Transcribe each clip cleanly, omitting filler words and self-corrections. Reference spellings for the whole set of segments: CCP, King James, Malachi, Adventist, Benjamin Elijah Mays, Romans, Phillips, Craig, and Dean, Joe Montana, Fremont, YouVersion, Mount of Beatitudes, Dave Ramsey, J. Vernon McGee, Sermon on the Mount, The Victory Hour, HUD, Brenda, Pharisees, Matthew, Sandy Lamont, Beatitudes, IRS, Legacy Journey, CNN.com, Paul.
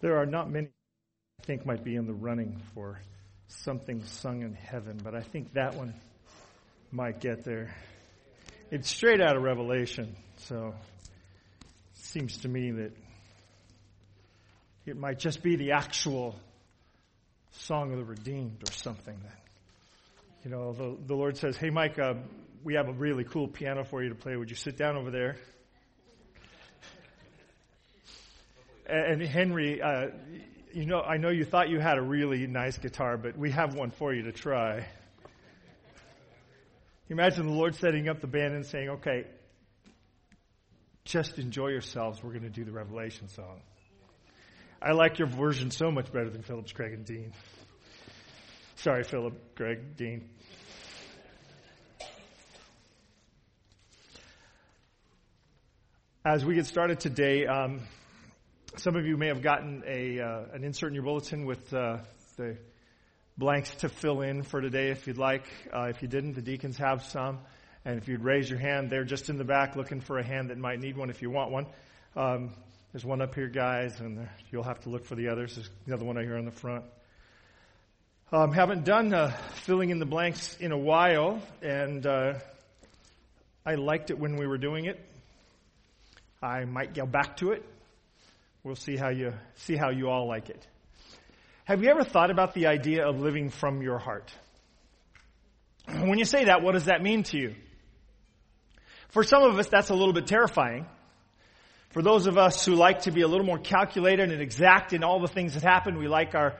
There are not many I think might be in the running for something sung in heaven, but I think that one might get there. It's straight out of Revelation, so it seems to me that it might just be the actual song of the redeemed or something. That, you know, the Lord says, hey, Mike, we have a really cool piano for you to play. Would you sit down over there? And Henry, you know, I know you thought you had a really nice guitar, but we have one for you to try. Imagine the Lord setting up the band and saying, okay, just enjoy yourselves. We're going to do the Revelation song. I like your version so much better than Phillips, Craig, and Dean. Sorry, Philip, Craig, Dean. As we get started today, some of you may have gotten an insert in your bulletin with the blanks to fill in for today if you'd like. If you didn't, the deacons have some. And if you'd raise your hand, they're just in the back looking for a hand that might need one if you want one. There's one up here, guys, and you'll have to look for the others. There's another one out here on the front. Haven't done filling in the blanks in a while, and I liked it when we were doing it. I might go back to it. We'll see how you all like it. Have you ever thought about the idea of living from your heart? When you say that, what does that mean to you? For some of us, that's a little bit terrifying. For those of us who like to be a little more calculated and exact in all the things that happen, we like our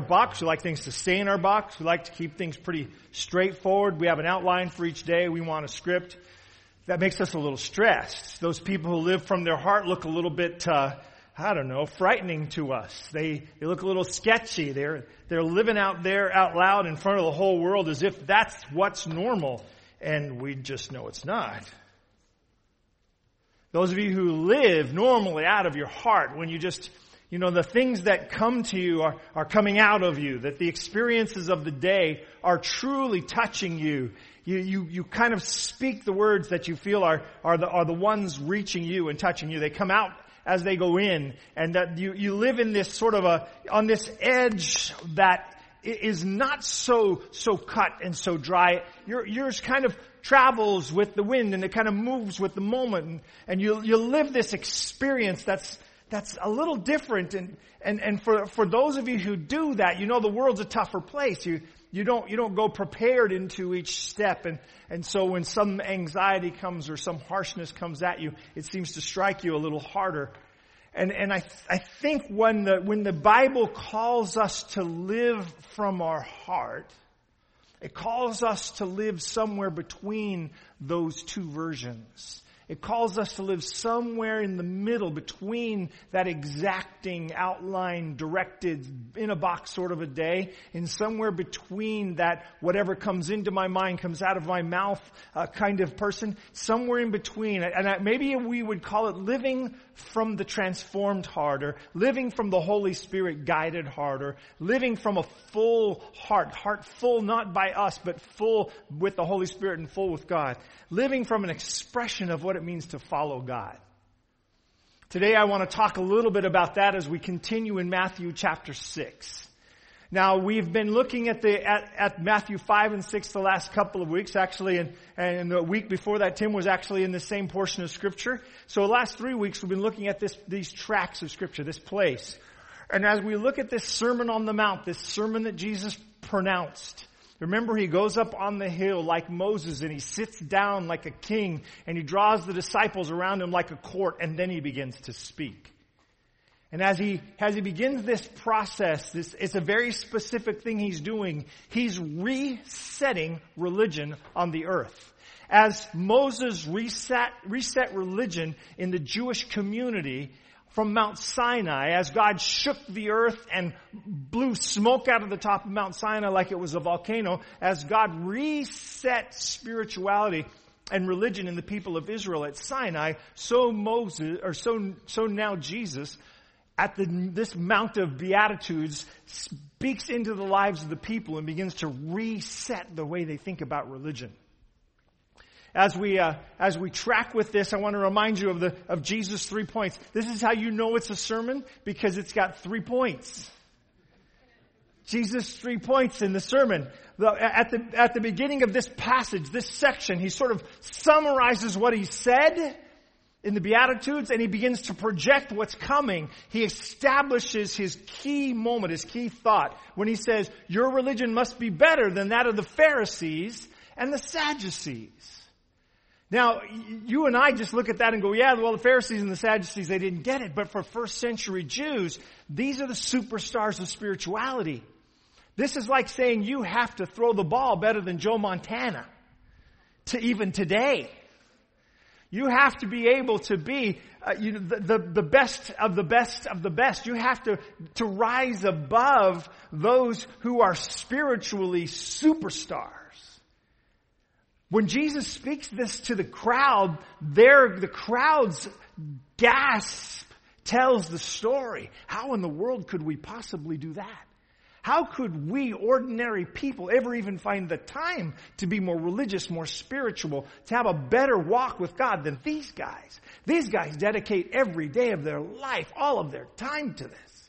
box. We like things to stay in our box. We like to keep things pretty straightforward. We have an outline for each day. We want a script. That makes us a little stressed. Those people who live from their heart look a little bit frightening to us. They look a little sketchy. They're living out there out loud in front of the whole world as if that's what's normal. And we just know it's not. Those of you who live normally out of your heart, when you just, you know, the things that come to you are coming out of you, that the experiences of the day are truly touching you. You kind of speak the words that you feel are the ones reaching you and touching you. They come out as they go in, and that you live in this sort of on this edge that is not so cut and so dry. Yours kind of travels with the wind, and it kind of moves with the moment, and you live this experience that's a little different, and for those of you who do that, you know the world's a tougher place. You don't go prepared into each step. And so when some anxiety comes or some harshness comes at you, it seems to strike you a little harder. And I think when the Bible calls us to live from our heart, it calls us to live somewhere between those two versions. It calls us to live somewhere in the middle between that exacting, outline, directed, in a box sort of a day, and somewhere between that whatever comes into my mind, comes out of my mouth kind of person, somewhere in between. And maybe we would call it living from the transformed heart, or living from the Holy Spirit guided heart, or living from a full heart full not by us, but full with the Holy Spirit and full with God. Living from an expression of what it means to follow God. Today I want to talk a little bit about that as we continue in Matthew chapter 6. Now we've been looking at Matthew 5 and 6 the last couple of weeks actually, and the week before that Tim was actually in the same portion of Scripture. So the last 3 weeks we've been looking at these tracts of Scripture, this place. And as we look at this Sermon on the Mount, this sermon that Jesus pronounced, remember, he goes up on the hill like Moses, and he sits down like a king, and he draws the disciples around him like a court, and then he begins to speak. And as he begins this process, it's a very specific thing he's doing. He's resetting religion on the earth. As Moses reset religion in the Jewish community, from Mount Sinai, as God shook the earth and blew smoke out of the top of Mount Sinai like it was a volcano, as God reset spirituality and religion in the people of Israel at Sinai, so now Jesus at this Mount of Beatitudes speaks into the lives of the people and begins to reset the way they think about religion. As we track with this, I want to remind you of Jesus' 3 points. This is how you know it's a sermon, because it's got 3 points. Jesus' 3 points in the sermon. At the beginning of this passage, this section, he sort of summarizes what he said in the Beatitudes, and he begins to project what's coming. He establishes his key moment, his key thought, when he says, your religion must be better than that of the Pharisees and the Sadducees. Now, you and I just look at that and go, yeah, well, the Pharisees and the Sadducees, they didn't get it. But for first century Jews, these are the superstars of spirituality. This is like saying you have to throw the ball better than Joe Montana to even today. You have to be able to be the best of the best of the best. You have to rise above those who are spiritually superstars. When Jesus speaks this to the crowd, the crowd's gasp tells the story. How in the world could we possibly do that? How could we, ordinary people, ever even find the time to be more religious, more spiritual, to have a better walk with God than these guys? These guys dedicate every day of their life, all of their time to this.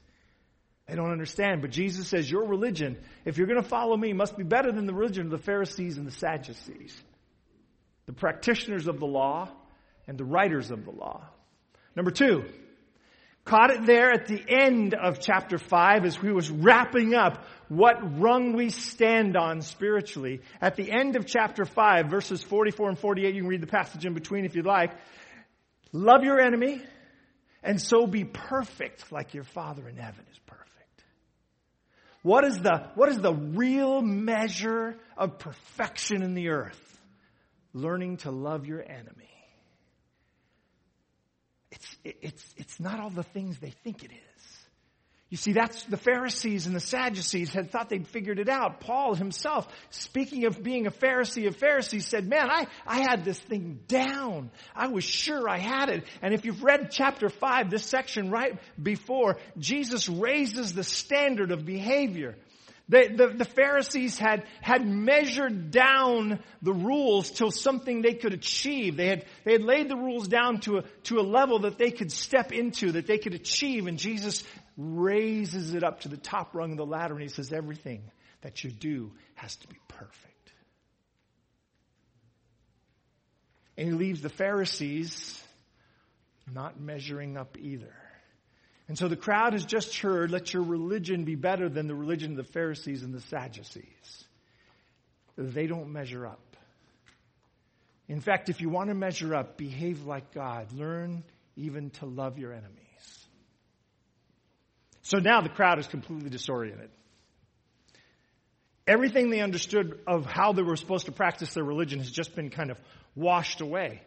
They don't understand, but Jesus says, your religion, if you're going to follow me, must be better than the religion of the Pharisees and the Sadducees, the practitioners of the law and the writers of the law. Number two, caught it there at the end of chapter 5 as we was wrapping up what rung we stand on spiritually. At the end of chapter 5, verses 44 and 48, you can read the passage in between if you'd like. Love your enemy and so be perfect like your Father in heaven is perfect. What is the real measure of perfection in the earth? Learning to love your enemy. It's not all the things they think it is. You see, that's the Pharisees and the Sadducees had thought they'd figured it out. Paul himself, speaking of being a Pharisee of Pharisees, said, man, I had this thing down. I was sure I had it. And if you've read chapter 5, this section right before, Jesus raises the standard of behavior. The Pharisees had measured down the rules till something they could achieve. They had laid the rules down to a level that they could step into, that they could achieve. And Jesus raises it up to the top rung of the ladder, and he says, everything that you do has to be perfect. And he leaves the Pharisees not measuring up either. And so the crowd has just heard, let your religion be better than the religion of the Pharisees and the Sadducees. They don't measure up. In fact, if you want to measure up, behave like God. Learn even to love your enemies. So now the crowd is completely disoriented. Everything they understood of how they were supposed to practice their religion has just been kind of washed away.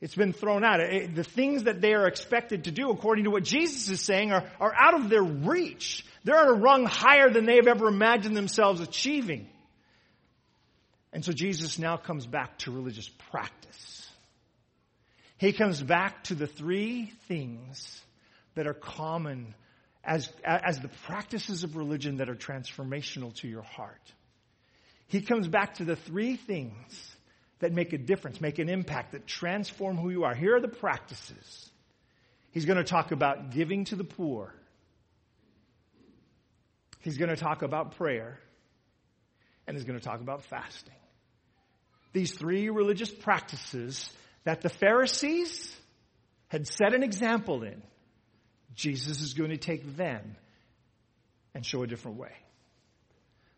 It's been thrown out. The things that they are expected to do, according to what Jesus is saying, are out of their reach. They're at a rung higher than they have ever imagined themselves achieving. And so Jesus now comes back to religious practice. He comes back to the three things that are common as the practices of religion that are transformational to your heart. He comes back to the three things that make a difference, make an impact, that transform who you are. Here are the practices. He's going to talk about giving to the poor. He's going to talk about prayer. And he's going to talk about fasting. These three religious practices that the Pharisees had set an example in, Jesus is going to take them and show a different way.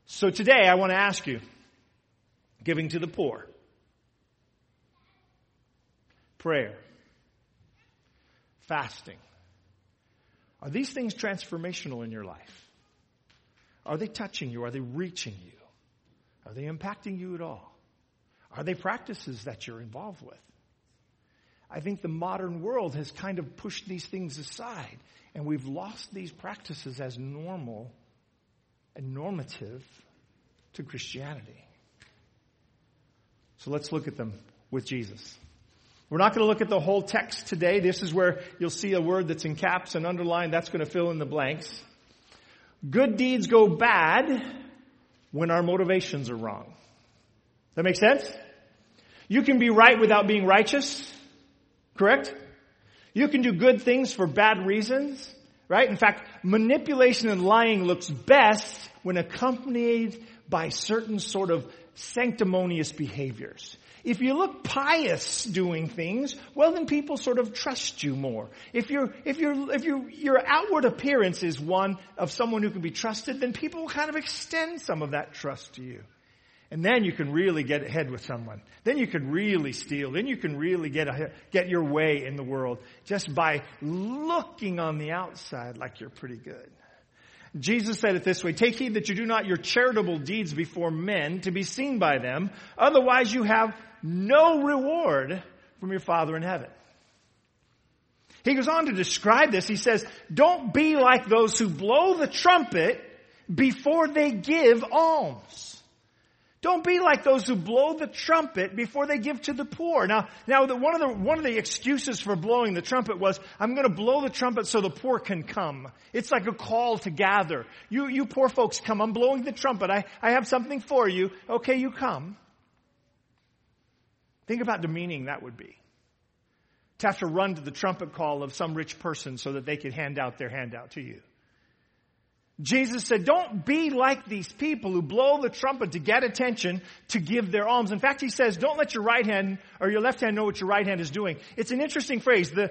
So today I want to ask you, giving to the poor, prayer, fasting. Are these things transformational in your life? Are they touching you? Are they reaching you? Are they impacting you at all? Are they practices that you're involved with? I think the modern world has kind of pushed these things aside, and we've lost these practices as normal and normative to Christianity. So let's look at them with Jesus. We're not going to look at the whole text today. This is where you'll see a word that's in caps and underlined. That's going to fill in the blanks. Good deeds go bad when our motivations are wrong. That make sense? You can be right without being righteous, correct? You can do good things for bad reasons, right? In fact, manipulation and lying looks best when accompanied by certain sort of sanctimonious behaviors. If you look pious doing things, well, then people sort of trust you more. If your outward appearance is one of someone who can be trusted, then people will kind of extend some of that trust to you. And then you can really get ahead with someone. Then you can really steal. Then you can really get your way in the world just by looking on the outside like you're pretty good. Jesus said it this way, "Take heed that you do not your charitable deeds before men to be seen by them. Otherwise you have no reward from your Father in heaven." He goes on to describe this. He says, "Don't be like those who blow the trumpet before they give alms." Don't be like those who blow the trumpet before they give to the poor. Now, one of the excuses for blowing the trumpet was, I'm going to blow the trumpet so the poor can come. It's like a call to gather. You poor folks come. I'm blowing the trumpet. I have something for you. Okay, you come. Think about demeaning that would be. To have to run to the trumpet call of some rich person so that they could hand out their handout to you. Jesus said, don't be like these people who blow the trumpet to get attention to give their alms. In fact, he says, don't let your right hand or your left hand know what your right hand is doing. It's an interesting phrase. The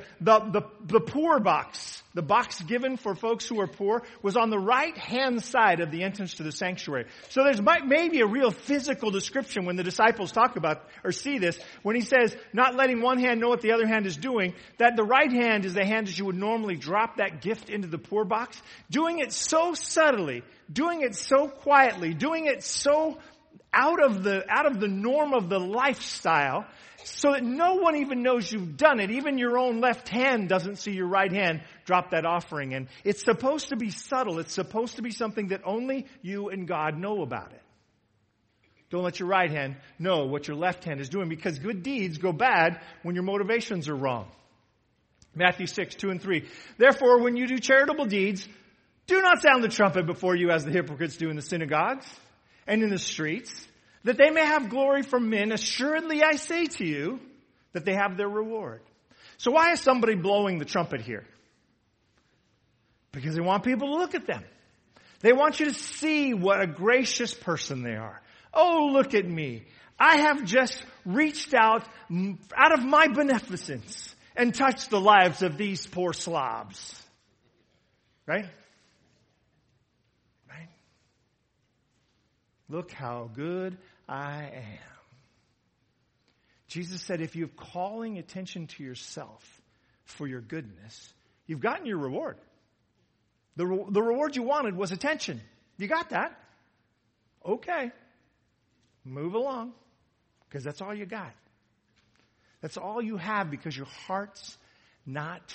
poor box, the box given for folks who are poor, was on the right-hand side of the entrance to the sanctuary. So there's maybe a real physical description when the disciples talk about or see this. When he says, not letting one hand know what the other hand is doing, that the right hand is the hand that you would normally drop that gift into the poor box. Doing it so subtly, doing it so quietly, doing it so out of the norm of the lifestyle so that no one even knows you've done it. Even your own left hand doesn't see your right hand drop that offering. And it's supposed to be subtle. It's supposed to be something that only you and God know about it. Don't let your right hand know what your left hand is doing, because good deeds go bad when your motivations are wrong. Matthew 6:2-3. Therefore, when you do charitable deeds, do not sound the trumpet before you as the hypocrites do in the synagogues and in the streets, that they may have glory from men. Assuredly, I say to you that they have their reward. So why is somebody blowing the trumpet here? Because they want people to look at them. They want you to see what a gracious person they are. Oh, look at me. I have just reached out of my beneficence and touched the lives of these poor slobs. Right? Look how good I am. Jesus said, if you're calling attention to yourself for your goodness, you've gotten your reward. The reward you wanted was attention. You got that. Okay. Move along, because that's all you got. That's all you have, because your heart's not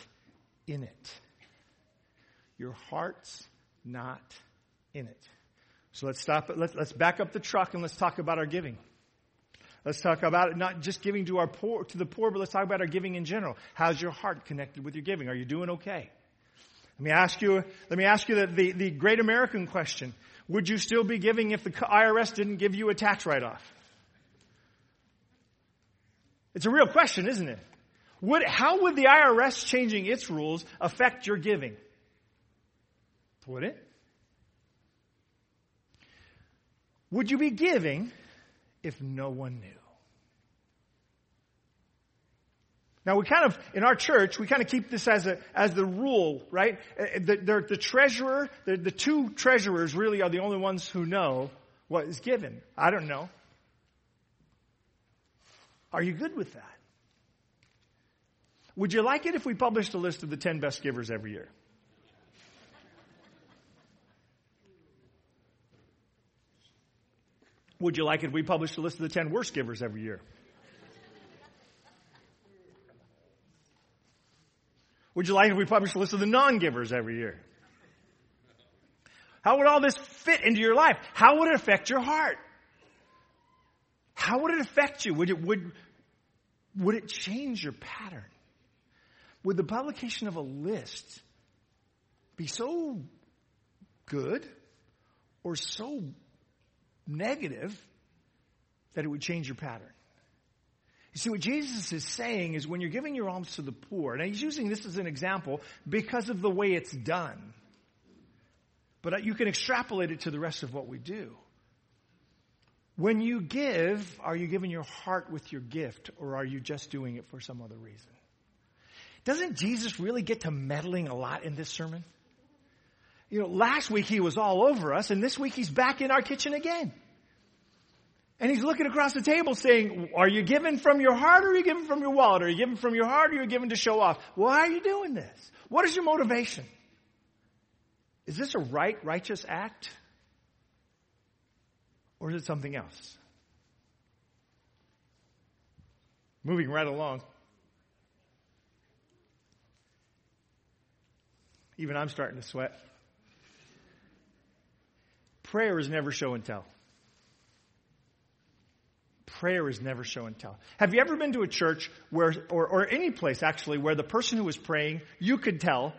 in it. Your heart's not in it. So let's stop. Let's back up the truck and let's talk about our giving. Let's talk about it, not just giving to the poor, but let's talk about our giving in general. How's your heart connected with your giving? Are you doing okay? Let me ask you the great American question. Would you still be giving if the IRS didn't give you a tax write-off? It's a real question, isn't it? How would the IRS changing its rules affect your giving? Would it? Would you be giving if no one knew? Now, in our church, we kind of keep this as the rule, right? The two treasurers really are the only ones who know what is given. I don't know. Are you good with that? Would you like it if we published a list of the 10 best givers every year? Would you like it if we published a list of the 10 worst givers every year? Would you like it if we published a list of the non-givers every year? How would all this fit into your life? How would it affect your heart? How would it affect you? Would it change your pattern? Would the publication of a list be so good or so negative that it would change your pattern? You see, what Jesus is saying is when you're giving your alms to the poor, now he's using this as an example because of the way it's done. But you can extrapolate it to the rest of what we do. When you give, are you giving your heart with your gift, or are you just doing it for some other reason? Doesn't Jesus really get to meddling a lot in this sermon? You know, last week he was all over us, and this week he's back in our kitchen again. And he's looking across the table saying, are you giving from your heart, or are you giving from your wallet? Are you giving from your heart, or are you giving to show off? Why are you doing this? What is your motivation? Is this a righteous act? Or is it something else? Moving right along. Even I'm starting to sweat. Prayer is never show and tell. Prayer is never show and tell. Have you ever been to a church where, or any place actually, where the person who was praying, you could tell,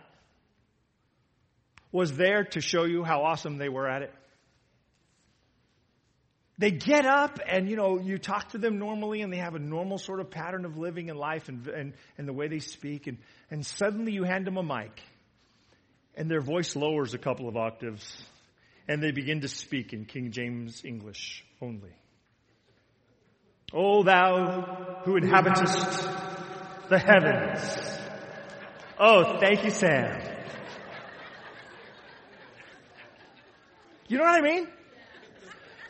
was there to show you how awesome they were at it? They get up and, you know, you talk to them normally and they have a normal sort of pattern of living and life and the way they speak. And suddenly you hand them a mic and their voice lowers a couple of octaves and they begin to speak in King James English only. O thou who inhabitest the heavens. Oh, thank you, Sam. You know what I mean?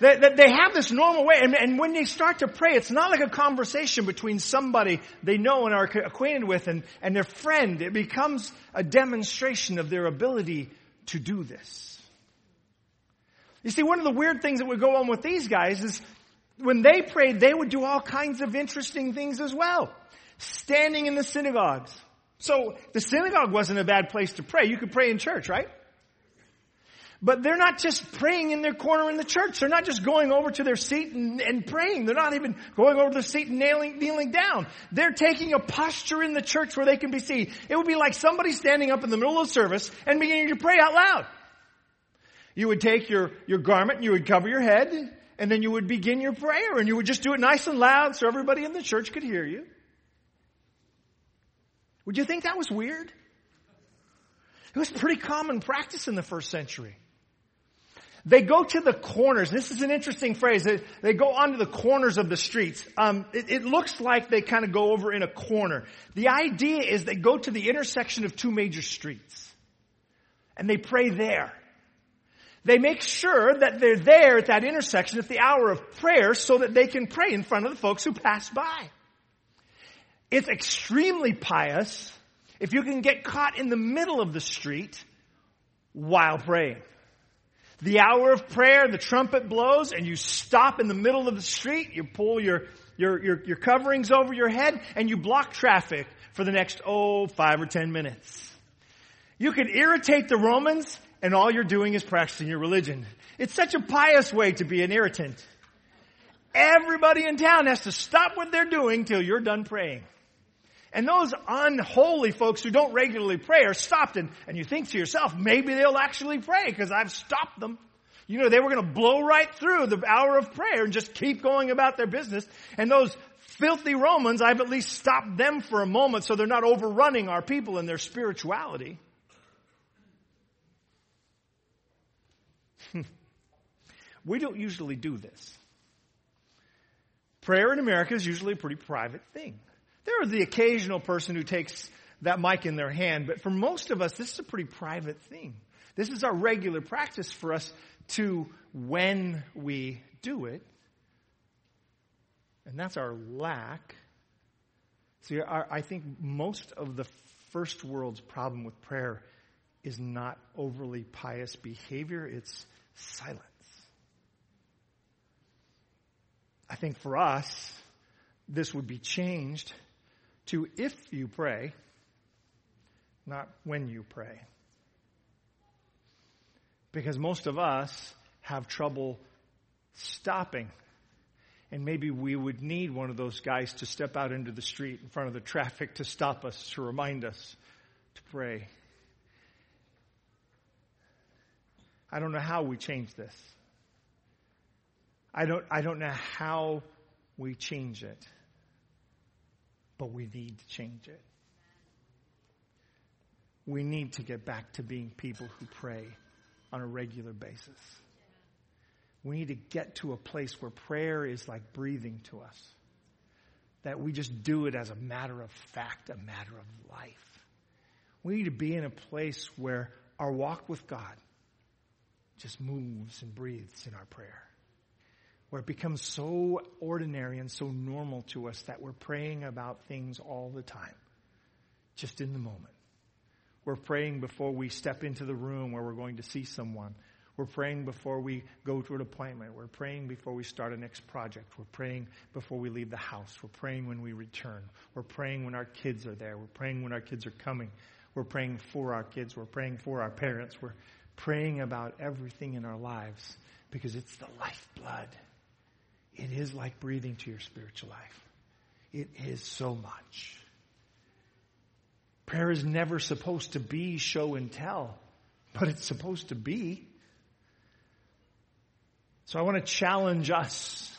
That they have this normal way, and when they start to pray, it's not like a conversation between somebody they know and are acquainted with and their friend. It becomes a demonstration of their ability to do this. You see, one of the weird things that would go on with these guys is when they prayed, they would do all kinds of interesting things as well. Standing in the synagogues. So the synagogue wasn't a bad place to pray. You could pray in church, right? But they're not just praying in their corner in the church. They're not just going over to their seat and praying. They're not even going over to their seat and kneeling down. They're taking a posture in the church where they can be seen. It would be like somebody standing up in the middle of service and beginning to pray out loud. You would take your garment and you would cover your head and then you would begin your prayer and you would just do it nice and loud so everybody in the church could hear you. Would you think that was weird? It was pretty common practice in the first century. They go to the corners. This is an interesting phrase. They go onto the corners of the streets. It looks like they kind of go over in a corner. The idea is they go to the intersection of two major streets. And they pray there. They make sure that they're there at that intersection at the hour of prayer so that they can pray in front of the folks who pass by. It's extremely pious if you can get caught in the middle of the street while praying. The hour of prayer, the trumpet blows, and you stop in the middle of the street. You pull your coverings over your head, and you block traffic for the next, 5 or 10 minutes. You could irritate the Romans, and all you're doing is practicing your religion. It's such a pious way to be an irritant. Everybody in town has to stop what they're doing till you're done praying. And those unholy folks who don't regularly pray are stopped. And you think to yourself, maybe they'll actually pray because I've stopped them. You know, they were going to blow right through the hour of prayer and just keep going about their business. And those filthy Romans, I've at least stopped them for a moment so they're not overrunning our people in their spirituality. We don't usually do this. Prayer in America is usually a pretty private thing. There is the occasional person who takes that mic in their hand, but for most of us, this is a pretty private thing. This is our regular practice for us to, when we do it, and that's our lack. See, I think most of the first world's problem with prayer is not overly pious behavior, it's silence. I think for us, this would be changed to if you pray, not when you pray. Because most of us have trouble stopping. And maybe we would need one of those guys to step out into the street in front of the traffic to stop us, to remind us to pray. I don't know how we change this. I don't know how we change it. but we need to change it. We need to get back to being people who pray on a regular basis. We need to get to a place where prayer is like breathing to us, that we just do it as a matter of fact, a matter of life. We need to be in a place where our walk with God just moves and breathes in our prayer, where it becomes so ordinary and so normal to us that we're praying about things all the time, just in the moment. We're praying before we step into the room where we're going to see someone. We're praying before we go to an appointment. We're praying before we start a next project. We're praying before we leave the house. We're praying when we return. We're praying when our kids are there. We're praying when our kids are coming. We're praying for our kids. We're praying for our parents. We're praying about everything in our lives because it's the lifeblood. It is like breathing to your spiritual life. It is so much. Prayer is never supposed to be show and tell, but it's supposed to be. So I want to challenge us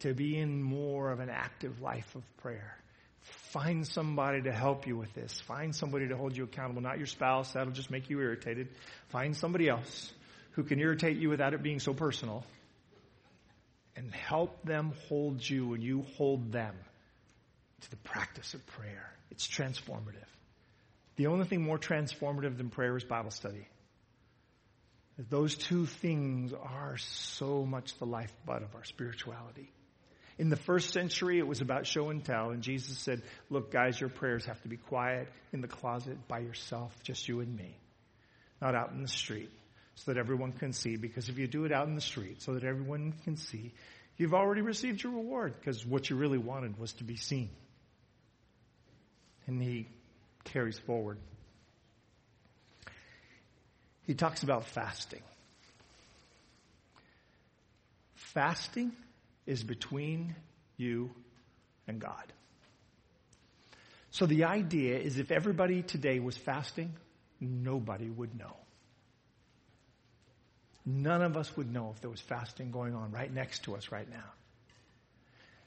to be in more of an active life of prayer. Find somebody to help you with this. Find somebody to hold you accountable. Not your spouse. That'll just make you irritated. Find somebody else who can irritate you without it being so personal. And help them hold you and you hold them to the practice of prayer. It's transformative. The only thing more transformative than prayer is Bible study. Those two things are so much the lifeblood of our spirituality. In the first century, it was about show and tell. And Jesus said, look, guys, your prayers have to be quiet in the closet by yourself, just you and me. Not out in the street so that everyone can see. Because if you do it out in the street so that everyone can see, you've already received your reward. Because what you really wanted was to be seen. And he carries forward. He talks about fasting. Fasting is between you and God. So the idea is if everybody today was fasting, nobody would know. None of us would know if there was fasting going on right next to us right now.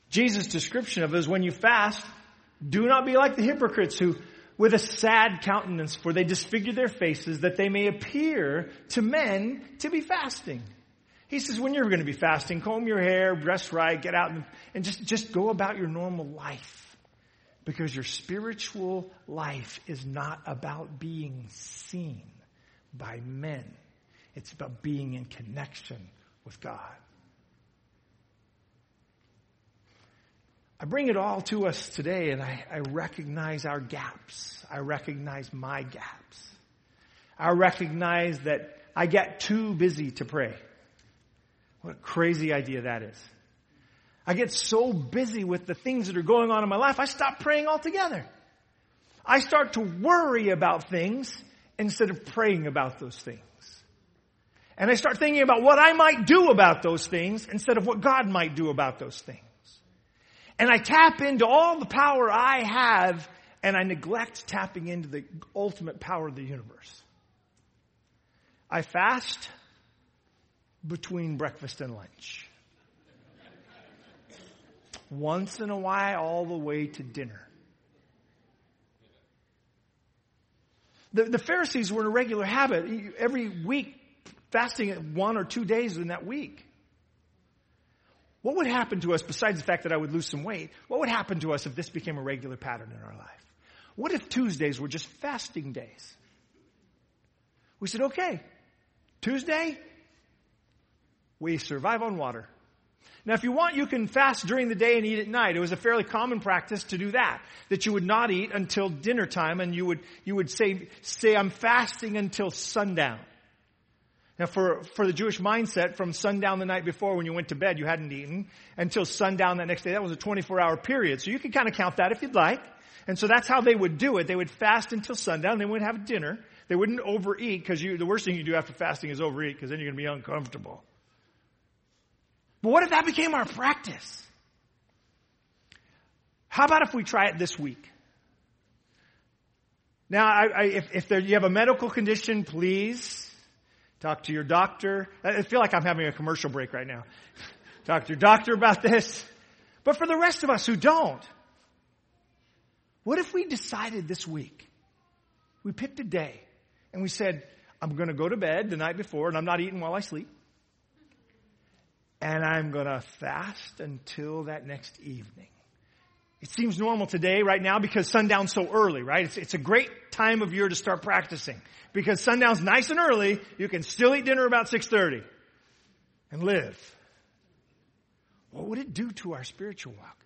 Jesus' description of it is when you fast, do not be like the hypocrites who, with a sad countenance, for they disfigure their faces that they may appear to men to be fasting. He says, when you're going to be fasting, comb your hair, dress right, get out and just go about your normal life. Because your spiritual life is not about being seen by men. It's about being in connection with God. I bring it all to us today, and I recognize our gaps. I recognize my gaps. I recognize that I get too busy to pray. What a crazy idea that is. I get so busy with the things that are going on in my life, I stop praying altogether. I start to worry about things instead of praying about those things. And I start thinking about what I might do about those things instead of what God might do about those things. And I tap into all the power I have, and I neglect tapping into the ultimate power of the universe. I fast between breakfast and lunch. Once in a while, all the way to dinner. The Pharisees were in a regular habit, every week fasting at 1 or 2 days in that week. What would happen to us, besides the fact that I would lose some weight, what would happen to us if this became a regular pattern in our life? What if Tuesdays were just fasting days? We said, okay, Tuesday, we survive on water. Now, if you want, you can fast during the day and eat at night. It was a fairly common practice to do that you would not eat until dinner time, and you would say, I'm fasting until sundown. Now, for the Jewish mindset, from sundown the night before when you went to bed, you hadn't eaten, until sundown that next day. That was a 24-hour period. So you can kind of count that if you'd like. And so that's how they would do it. They would fast until sundown. They wouldn't have dinner. They wouldn't overeat, because the worst thing you do after fasting is overeat, because then you're going to be uncomfortable. But what if that became our practice? How about if we try it this week? Now, if you have a medical condition, please talk to your doctor. I feel like I'm having a commercial break right now. Talk to your doctor about this. But for the rest of us who don't, What if we decided this week, we picked a day, and we said, I'm going to go to bed the night before, and I'm not eating while I sleep, and I'm going to fast until that next evening. It seems normal today, right now, because sundown's so early, right? It's a great time of year to start practicing. Because sundown's nice and early, you can still eat dinner about 6:30 and live. What would it do to our spiritual walk?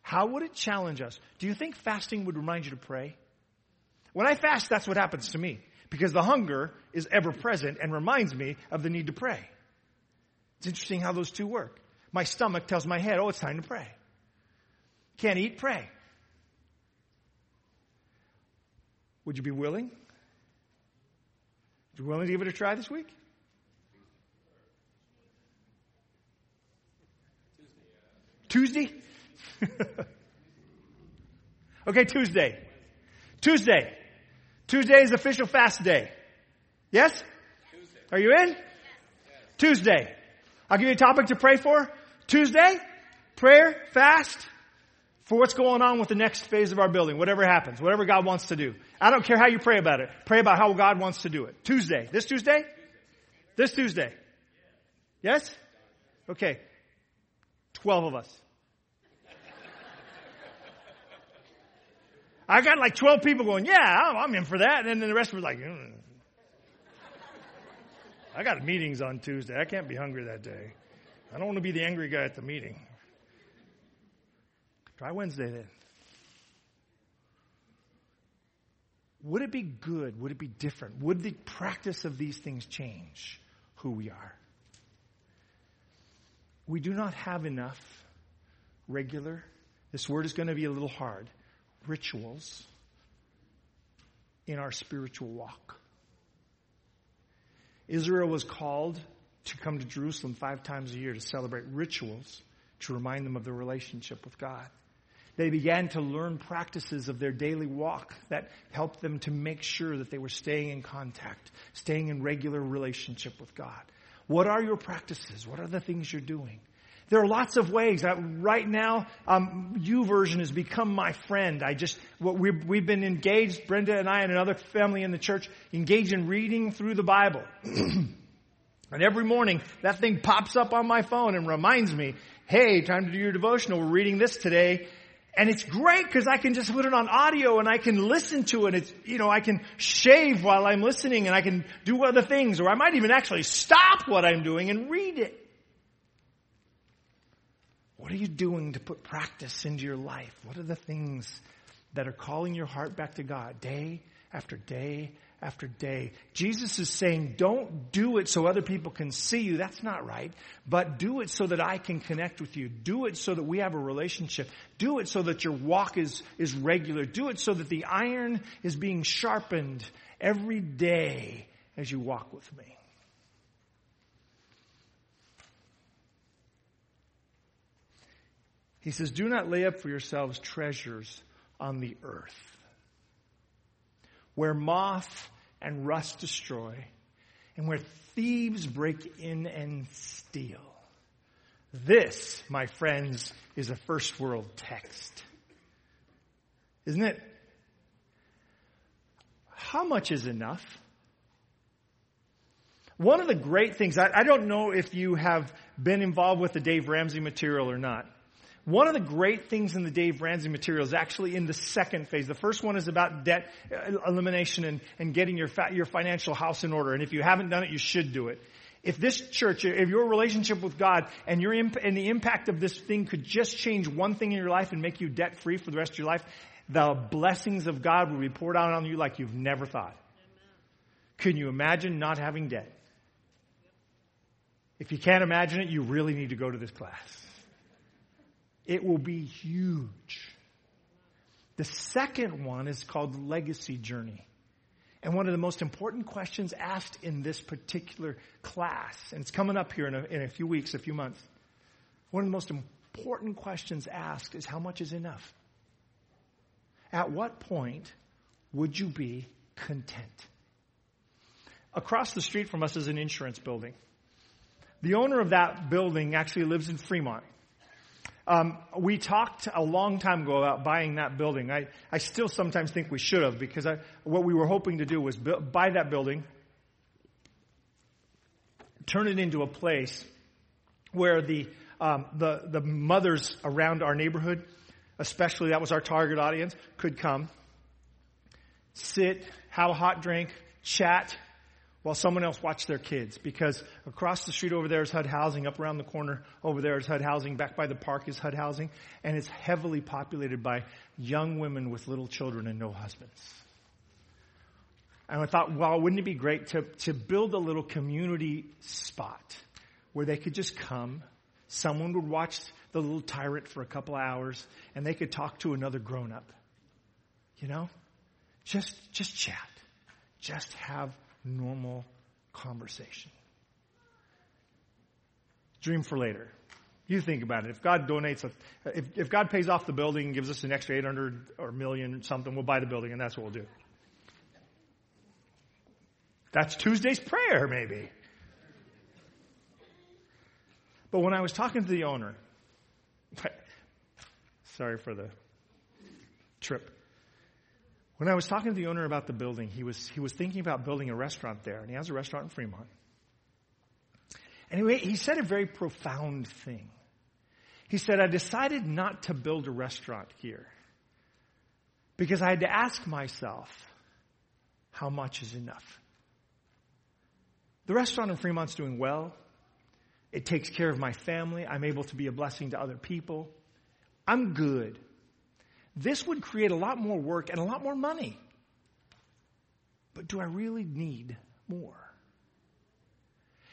How would it challenge us? Do you think fasting would remind you to pray? When I fast, that's what happens to me. Because the hunger is ever present and reminds me of the need to pray. It's interesting how those two work. My stomach tells my head, oh, it's time to pray. Can't eat, pray. Would you be willing? Are you willing to give it a try this week? Tuesday? Okay, Tuesday. Tuesday is official fast day. Yes? Tuesday. Are you in? Yes. Tuesday. I'll give you a topic to pray for. Tuesday, prayer, fast. For what's going on with the next phase of our building. Whatever happens. Whatever God wants to do. I don't care how you pray about it. Pray about how God wants to do it. Tuesday. This Tuesday? This Tuesday. Yes? Okay. 12 of us. I got like 12 people going, yeah, I'm in for that. And then the rest were like, I got meetings on Tuesday. I can't be hungry that day. I don't want to be the angry guy at the meeting. Try Wednesday then. Would it be good? Would it be different? Would the practice of these things change who we are? We do not have enough regular, this word is going to be a little hard, rituals in our spiritual walk. Israel was called to come to Jerusalem 5 times a year to celebrate rituals to remind them of their relationship with God. They began to learn practices of their daily walk that helped them to make sure that they were staying in contact, staying in regular relationship with God. What are your practices? What are the things you're doing? There are lots of ways. Right now, YouVersion has become my friend. We've been engaged, Brenda and I and another family in the church, engaged in reading through the Bible. And every morning, that thing pops up on my phone and reminds me, hey, time to do your devotional. We're reading this today. And it's great because I can just put it on audio and I can listen to it. It's, I can shave while I'm listening and I can do other things. Or I might even actually stop what I'm doing and read it. What are you doing to put practice into your life? What are the things that are calling your heart back to God day after day after day? Jesus is saying, don't do it so other people can see you. That's not right. But do it so that I can connect with you. Do it so that we have a relationship. Do it so that your walk is regular. Do it so that the iron is being sharpened every day as you walk with me. He says, do not lay up for yourselves treasures on the earth, where moth and rust destroy, and where thieves break in and steal. This, my friends, is a first world text. Isn't it? How much is enough? One of the great things, I don't know if you have been involved with the Dave Ramsey material or not. One of the great things in the Dave Ramsey material is actually in the second phase. The first one is about debt elimination and getting your financial house in order. And if you haven't done it, you should do it. If this church, if your relationship with God and the impact of this thing could just change one thing in your life and make you debt free for the rest of your life, the blessings of God will be poured out on you like you've never thought. Amen. Can you imagine not having debt? If you can't imagine it, you really need to go to this class. It will be huge. The second one is called Legacy Journey. And one of the most important questions asked in this particular class, and it's coming up here in a few weeks, a few months. One of the most important questions asked is how much is enough? At what point would you be content? Across the street from us is an insurance building. The owner of that building actually lives in Fremont. We talked a long time ago about buying that building. I still sometimes think we should have, because what we were hoping to do was buy that building, turn it into a place where the mothers around our neighborhood, especially, that was our target audience, could come, sit, have a hot drink, chat, while someone else watched their kids. Because across the street over there is HUD housing, up around the corner over there is HUD housing, back by the park is HUD housing, and it's heavily populated by young women with little children and no husbands. And I thought, well, wouldn't it be great to build a little community spot where they could just come, someone would watch the little tyrant for a couple of hours, and they could talk to another grown-up, you know? Just chat. Just have normal conversation. Dream for later. You think about it. If God donates, if God pays off the building and gives us an extra 800 or million or something, we'll buy the building, and that's what we'll do. That's Tuesday's prayer, maybe. But when I was talking to the owner, sorry for the trip. When I was talking to the owner about the building, he was thinking about building a restaurant there, and he has a restaurant in Fremont. Anyway, he said a very profound thing. He said, I decided not to build a restaurant here because I had to ask myself, how much is enough? The restaurant in Fremont's doing well. It takes care of my family. I'm able to be a blessing to other people. I'm good. This would create a lot more work and a lot more money. But do I really need more?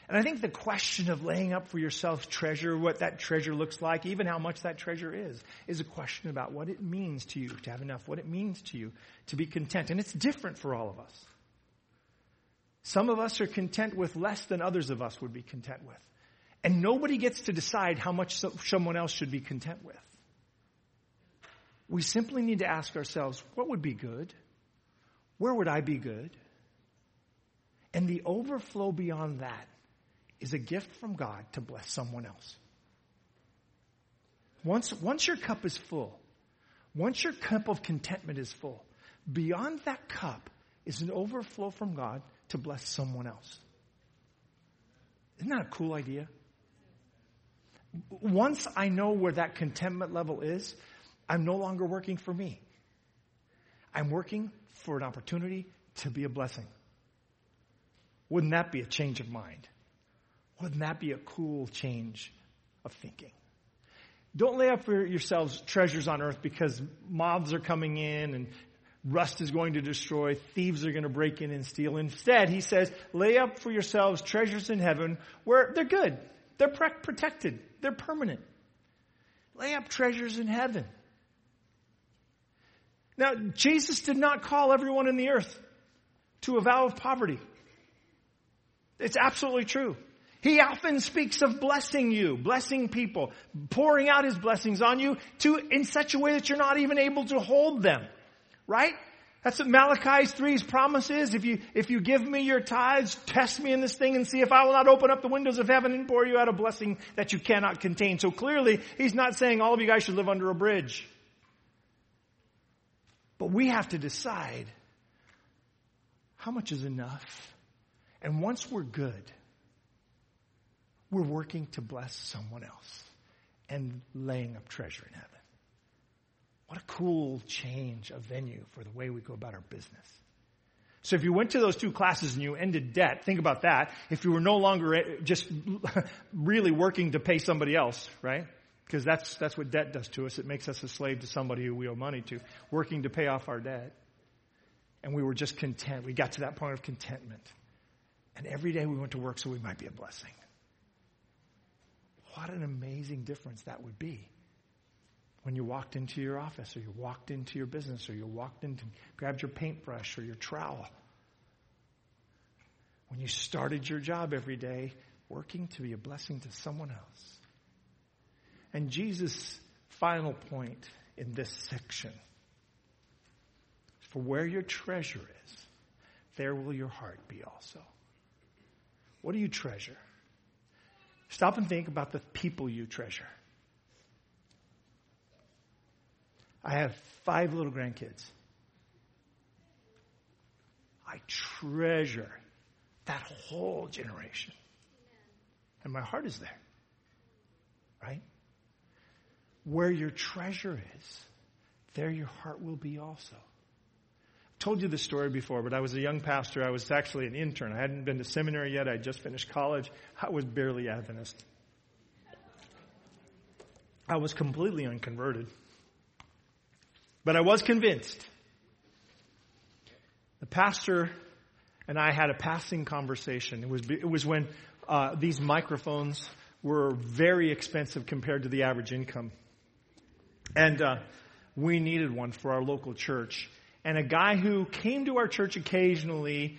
And I think the question of laying up for yourself treasure, what that treasure looks like, even how much that treasure is a question about what it means to you to have enough, what it means to you to be content. And it's different for all of us. Some of us are content with less than others of us would be content with. And nobody gets to decide how much someone else should be content with. We simply need to ask ourselves, what would be good? Where would I be good? And the overflow beyond that is a gift from God to bless someone else. Once your cup is full, once your cup of contentment is full, beyond that cup is an overflow from God to bless someone else. Isn't that a cool idea? Once I know where that contentment level is, I'm no longer working for me. I'm working for an opportunity to be a blessing. Wouldn't that be a change of mind? Wouldn't that be a cool change of thinking? Don't lay up for yourselves treasures on earth because mobs are coming in and rust is going to destroy, thieves are going to break in and steal. Instead, he says, lay up for yourselves treasures in heaven where they're good, they're protected, they're permanent. Lay up treasures in heaven. Now, Jesus did not call everyone in the earth to a vow of poverty. It's absolutely true. He often speaks of blessing you, blessing people, pouring out his blessings on you in such a way that you're not even able to hold them. Right? That's what Malachi 3's promise is. If you give me your tithes, test me in this thing and see if I will not open up the windows of heaven and pour you out a blessing that you cannot contain. So clearly, he's not saying all of you guys should live under a bridge. But we have to decide how much is enough. And once we're good, we're working to bless someone else and laying up treasure in heaven. What a cool change of venue for the way we go about our business. So if you went to those two classes and you ended debt, think about that. If you were no longer just really working to pay somebody else, right? Because that's what debt does to us. It makes us a slave to somebody who we owe money to, working to pay off our debt. And we were just content. We got to that point of contentment. And every day we went to work so we might be a blessing. What an amazing difference that would be. When you walked into your office or you walked into your business or you walked in to grab your paintbrush or your trowel. When you started your job every day, working to be a blessing to someone else. And Jesus' final point in this section. For where your treasure is, there will your heart be also. What do you treasure? Stop and think about the people you treasure. I have 5 little grandkids. I treasure that whole generation. And my heart is there. Right? Where your treasure is, there your heart will be also. I've told you this story before, but I was a young pastor. I was actually an intern. I hadn't been to seminary yet. I just finished college. I was barely Adventist. I was completely unconverted. But I was convinced. The pastor and I had a passing conversation. It was when these microphones were very expensive compared to the average income. And we needed one for our local church. And a guy who came to our church occasionally,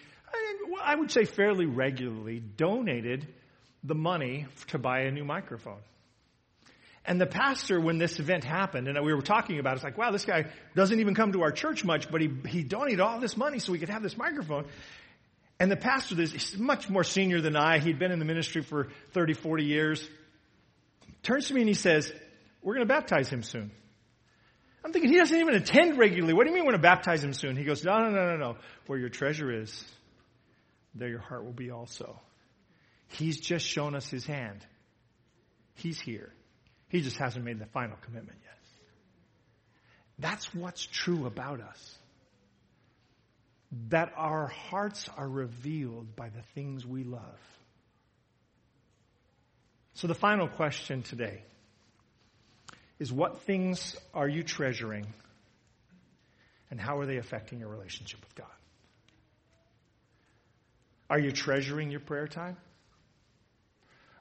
I would say fairly regularly, donated the money to buy a new microphone. And the pastor, when this event happened, and we were talking about it, it's like, wow, this guy doesn't even come to our church much, but he donated all this money so we could have this microphone. And the pastor is much more senior than I. He'd been in the ministry for 30, 40 years. Turns to me and he says, we're going to baptize him soon. I'm thinking, he doesn't even attend regularly. What do you mean we're going to baptize him soon? He goes, no. Where your treasure is, there your heart will be also. He's just shown us his hand. He's here. He just hasn't made the final commitment yet. That's what's true about us. That our hearts are revealed by the things we love. So the final question today is, what things are you treasuring and how are they affecting your relationship with God? Are you treasuring your prayer time?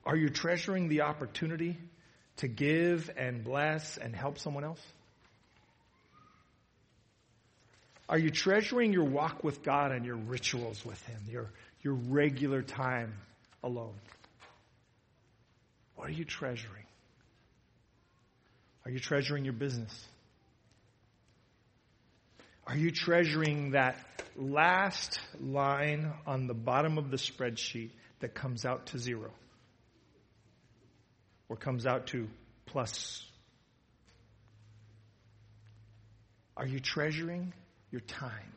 Are you treasuring the opportunity to give and bless and help someone else? Are you treasuring your walk with God and your rituals with Him, your regular time alone? What are you treasuring? Are you treasuring your business? Are you treasuring that last line on the bottom of the spreadsheet that comes out to zero? Or comes out to plus? Are you treasuring your time,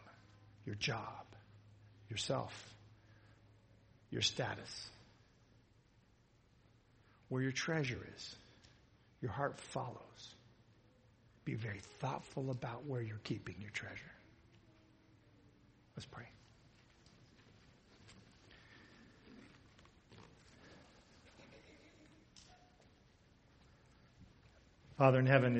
your job, yourself, your status? Where your treasure is, your heart follows. Be very thoughtful about where you're keeping your treasure. Let's pray. Father in heaven,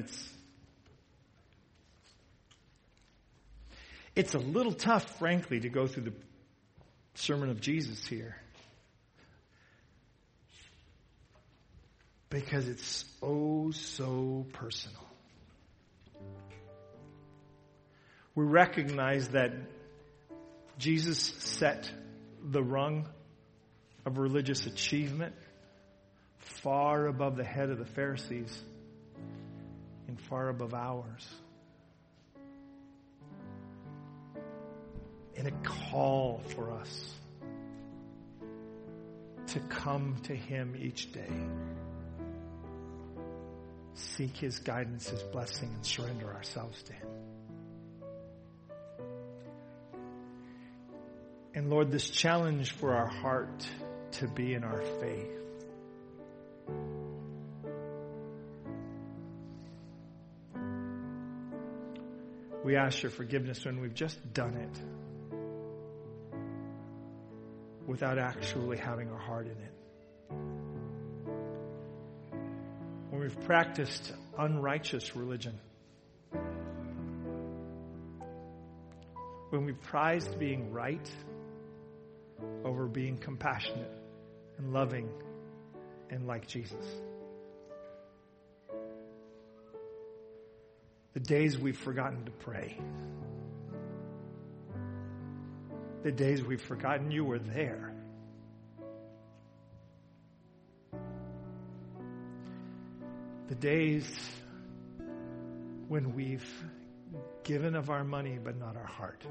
it's a little tough, frankly, to go through the sermon of Jesus here, because it's oh so personal. We recognize that Jesus set the rung of religious achievement far above the head of the Pharisees. And far above ours. And a call for us to come to Him each day. Seek His guidance, His blessing, and surrender ourselves to Him. And Lord, this challenge for our heart to be in our faith. We ask your forgiveness when we've just done it without actually having our heart in it. When we've practiced unrighteous religion. When we've prized being right over being compassionate and loving and like Jesus. The days we've forgotten to pray. The days we've forgotten you were there. The days when we've given of our money but not our heart.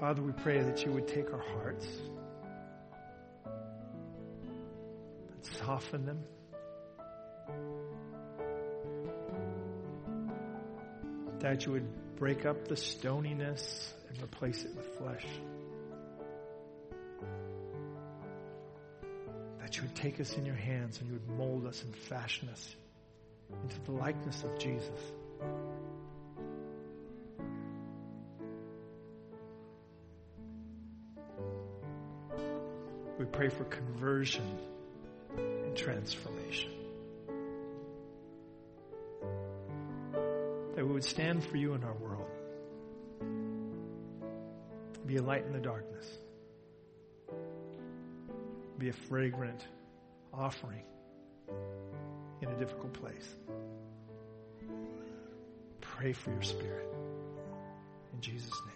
Father, we pray that you would take our hearts coffin them? That you would break up the stoniness and replace it with flesh. That you would take us in your hands and you would mold us and fashion us into the likeness of Jesus. We pray for conversion and transformation. That we would stand for you in our world. Be a light in the darkness. Be a fragrant offering in a difficult place. Pray for your Spirit. In Jesus' name.